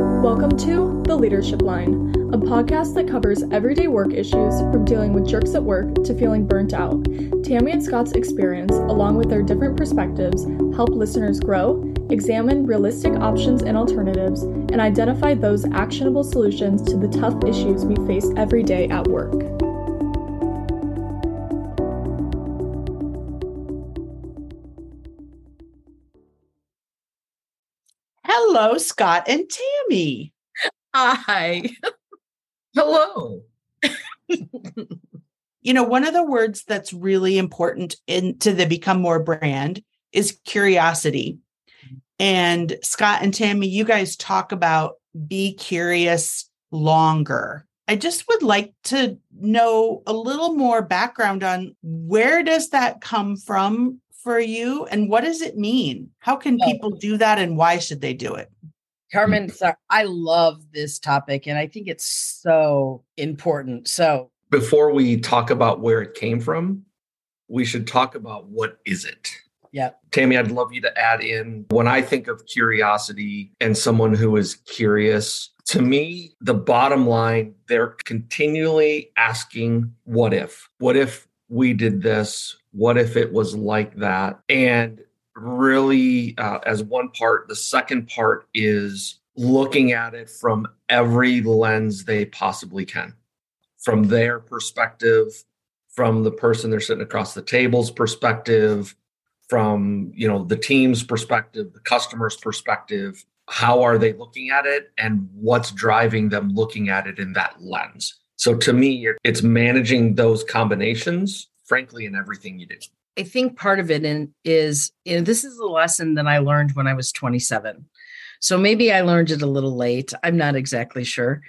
Welcome to The Leadership Line, a podcast that covers everyday work issues from dealing with jerks at work to feeling burnt out. Tammy and Scott's experience, along with their different perspectives, help listeners grow, examine realistic options and alternatives, and identify those actionable solutions to the tough issues we face every day at work. Hello, Scott and Tammy. Hi. Hello. You know, one of the words that's really important into the Become More brand is curiosity. And Scott and Tammy, you guys talk about be curious longer. I just would like to know a little more background on where does that come from for you and what does it mean? How can people do that and why should they do it? Karman, I love this topic and I think it's so important. So before we talk about where it came from, we should talk about what is it? Yeah. Tammy, I'd love you to add in. When I think of curiosity and someone who is curious, to me, the bottom line, they're continually asking, what if? What if we did this? What if it was like that? And really, as one part, the second part is looking at it from every lens they possibly can, from their perspective, from the person they're sitting across the table's perspective, from, you know, the team's perspective, the customer's perspective. How are they looking at it and what's driving them looking at it in that lens? So to me, it's managing those combinations, frankly, in everything you do. I think part of it is, you know, this is a lesson that I learned when I was 27. So maybe I learned it a little late. I'm not exactly sure.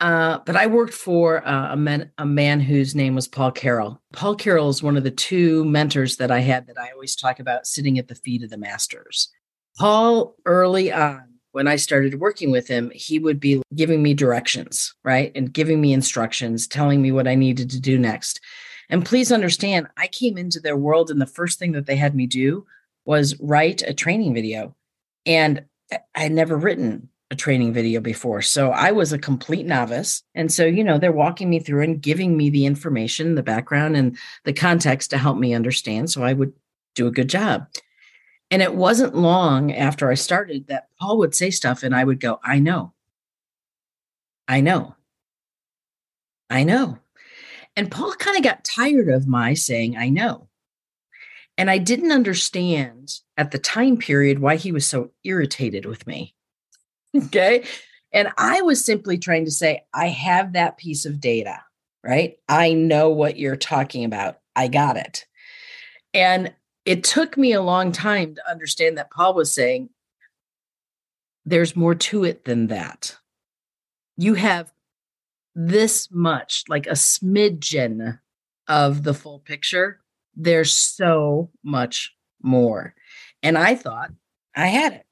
But I worked for a man whose name was Paul Carroll. Paul Carroll is one of the two mentors that I had that I always talk about sitting at the feet of the masters. Paul, early on, when I started working with him, he would be giving me directions, right? And giving me instructions, telling me what I needed to do next. And please understand, I came into their world and the first thing that they had me do was write a training video. And I had never written a training video before. So I was a complete novice. And so, you know, they're walking me through and giving me the information, the background, and the context to help me understand so I would do a good job. And it wasn't long after I started that Paul would say stuff and I would go, I know. And Paul kind of got tired of my saying, I know. And I didn't understand at the time period why he was so irritated with me. Okay. And I was simply trying to say, I have that piece of data, right? I know what you're talking about. I got it. And it took me a long time to understand that Paul was saying, there's more to it than that. You have this much, like a smidgen of the full picture. There's so much more. And I thought I had it.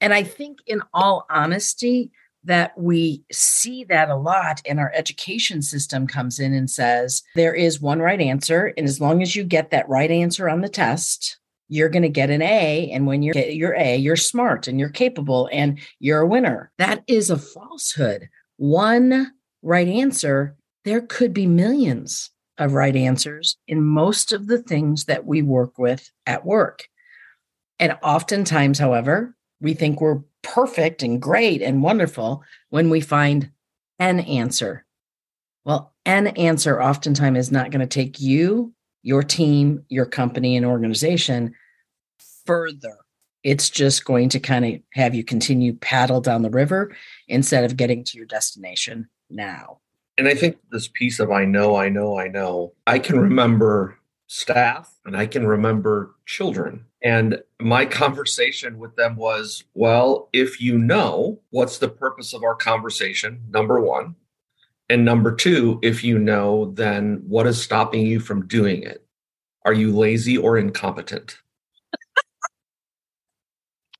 And I think in all honesty, that we see that a lot and our education system comes in and says, there is one right answer. And as long as you get that right answer on the test, you're going to get an A. And when you get your A, you're smart and you're capable and you're a winner. That is a falsehood. One right answer, there could be millions of right answers in most of the things that we work with at work. And oftentimes, however, we think we're perfect and great and wonderful when we find an answer. Well, an answer oftentimes is not going to take you, your team, your company, and organization further. It's just going to kind of have you continue paddle down the river instead of getting to your destination now. And I think this piece of I know, I can remember staff and I can remember children. And my conversation with them was, well, if you know, what's the purpose of our conversation, number one? And number two, if you know, then what is stopping you from doing it? Are you lazy or incompetent?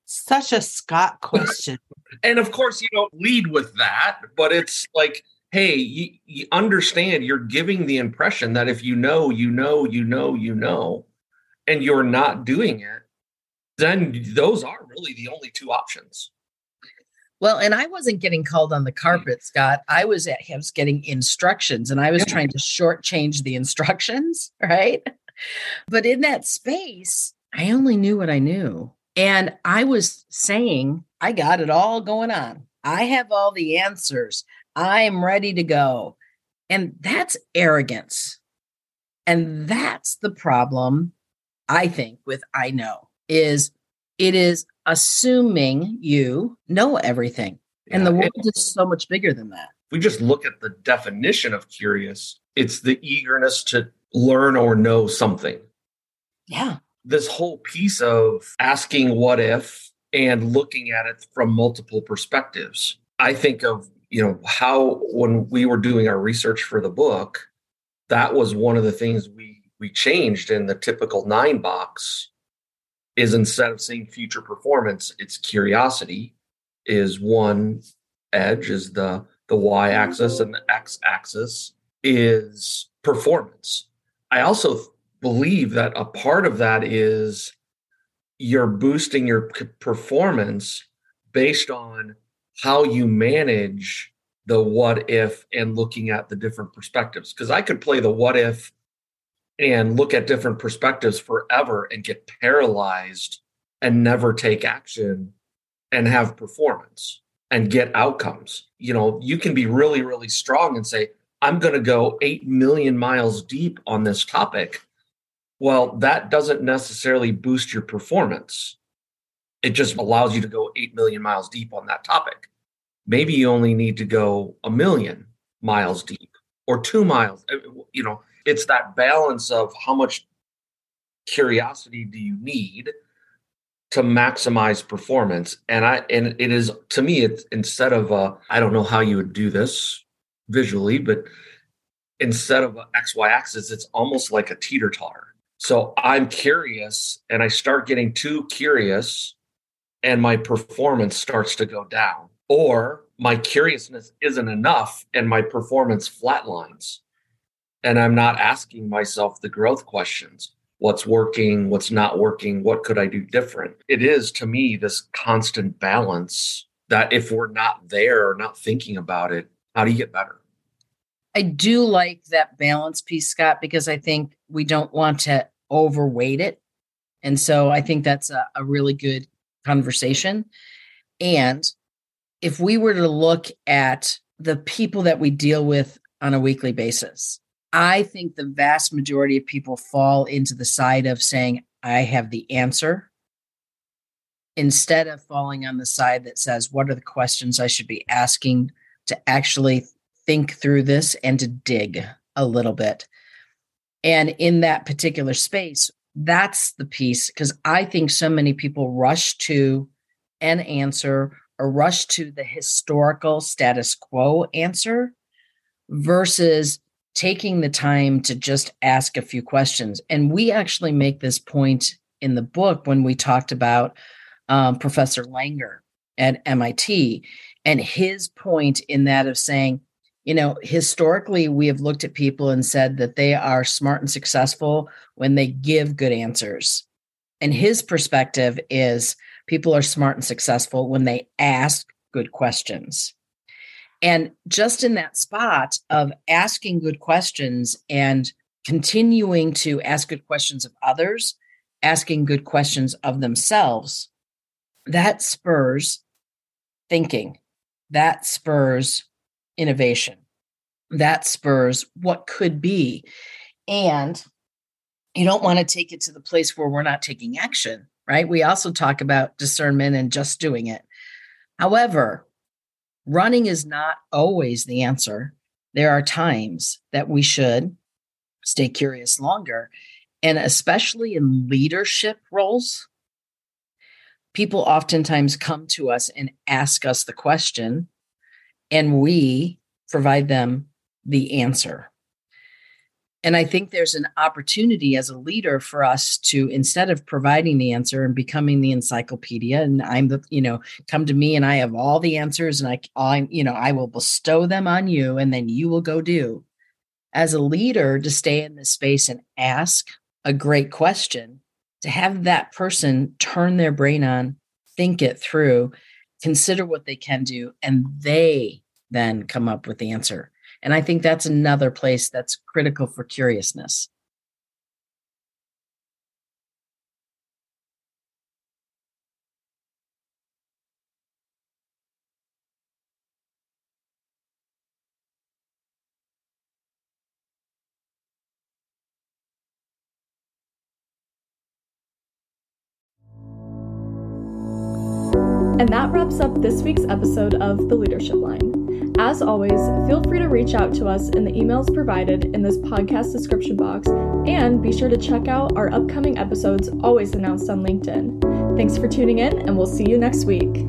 Such a Scott question. And of course, you don't lead with that, but it's like, hey, you understand, you're giving the impression that if you know, and you're not doing it, then those are really the only two options. Well, and I wasn't getting called on the carpet, Scott. I was getting instructions, and I was trying to shortchange the instructions, right? But in that space, I only knew what I knew. And I was saying, I got it all going on. I have all the answers. I'm ready to go. And that's arrogance. And that's the problem, I think, with I know, is it is assuming you know everything. Yeah. And the world is so much bigger than that. If we just look at the definition of curious, it's the eagerness to learn or know something. Yeah. This whole piece of asking what if and looking at it from multiple perspectives. I think of, how when we were doing our research for the book, that was one of the things we changed in the typical 9 box is instead of saying future performance, it's curiosity is one edge, is the Y axis, and the X axis is performance. I also believe that a part of that is you're boosting your performance based on how you manage the what if and looking at the different perspectives. Because I could play the what if and look at different perspectives forever and get paralyzed and never take action and have performance and get outcomes. You can be really, really strong and say, I'm going to go 8 million miles deep on this topic. Well, that doesn't necessarily boost your performance. It just allows you to go 8 million miles deep on that topic. Maybe you only need to go 1 million miles deep or 2 miles. It's that balance of how much curiosity do you need to maximize performance. And it is, to me, it's instead of I don't know how you would do this visually, but instead of an XY axis, it's almost like a teeter-totter. So I'm curious and I start getting too curious and my performance starts to go down, or my curiousness isn't enough and my performance flatlines and I'm not asking myself the growth questions. What's working? What's not working? What could I do different? It is, to me, this constant balance that if we're not there or not thinking about it, how do you get better? I do like that balance piece, Scott, because I think we don't want to overweight it. And so I think that's a really good conversation. And if we were to look at the people that we deal with on a weekly basis, I think the vast majority of people fall into the side of saying, I have the answer, instead of falling on the side that says, what are the questions I should be asking to actually think through this and to dig a little bit. And in that particular space, that's the piece, because I think so many people rush to an answer or rush to the historical status quo answer versus taking the time to just ask a few questions. And we actually make this point in the book when we talked about Professor Langer at MIT and his point in that of saying, historically, we have looked at people and said that they are smart and successful when they give good answers. And his perspective is people are smart and successful when they ask good questions. And just in that spot of asking good questions and continuing to ask good questions of others, asking good questions of themselves, that spurs thinking, that spurs innovation, that spurs what could be. And you don't want to take it to the place where we're not taking action, right? We also talk about discernment and just doing it. However, running is not always the answer. There are times that we should stay curious longer. And especially in leadership roles, people oftentimes come to us and ask us the question, and we provide them the answer. And I think there's an opportunity as a leader for us to, instead of providing the answer and becoming the encyclopedia, and I'm the, come to me and I have all the answers and I will bestow them on you and then you will go do. As a leader, to stay in this space and ask a great question, to have that person turn their brain on, think it through, consider what they can do, and they then come up with the answer. And I think that's another place that's critical for curiousness. And that wraps up this week's episode of The Leadership Line. As always, feel free to reach out to us in the emails provided in this podcast description box, and be sure to check out our upcoming episodes always announced on LinkedIn. Thanks for tuning in, and we'll see you next week.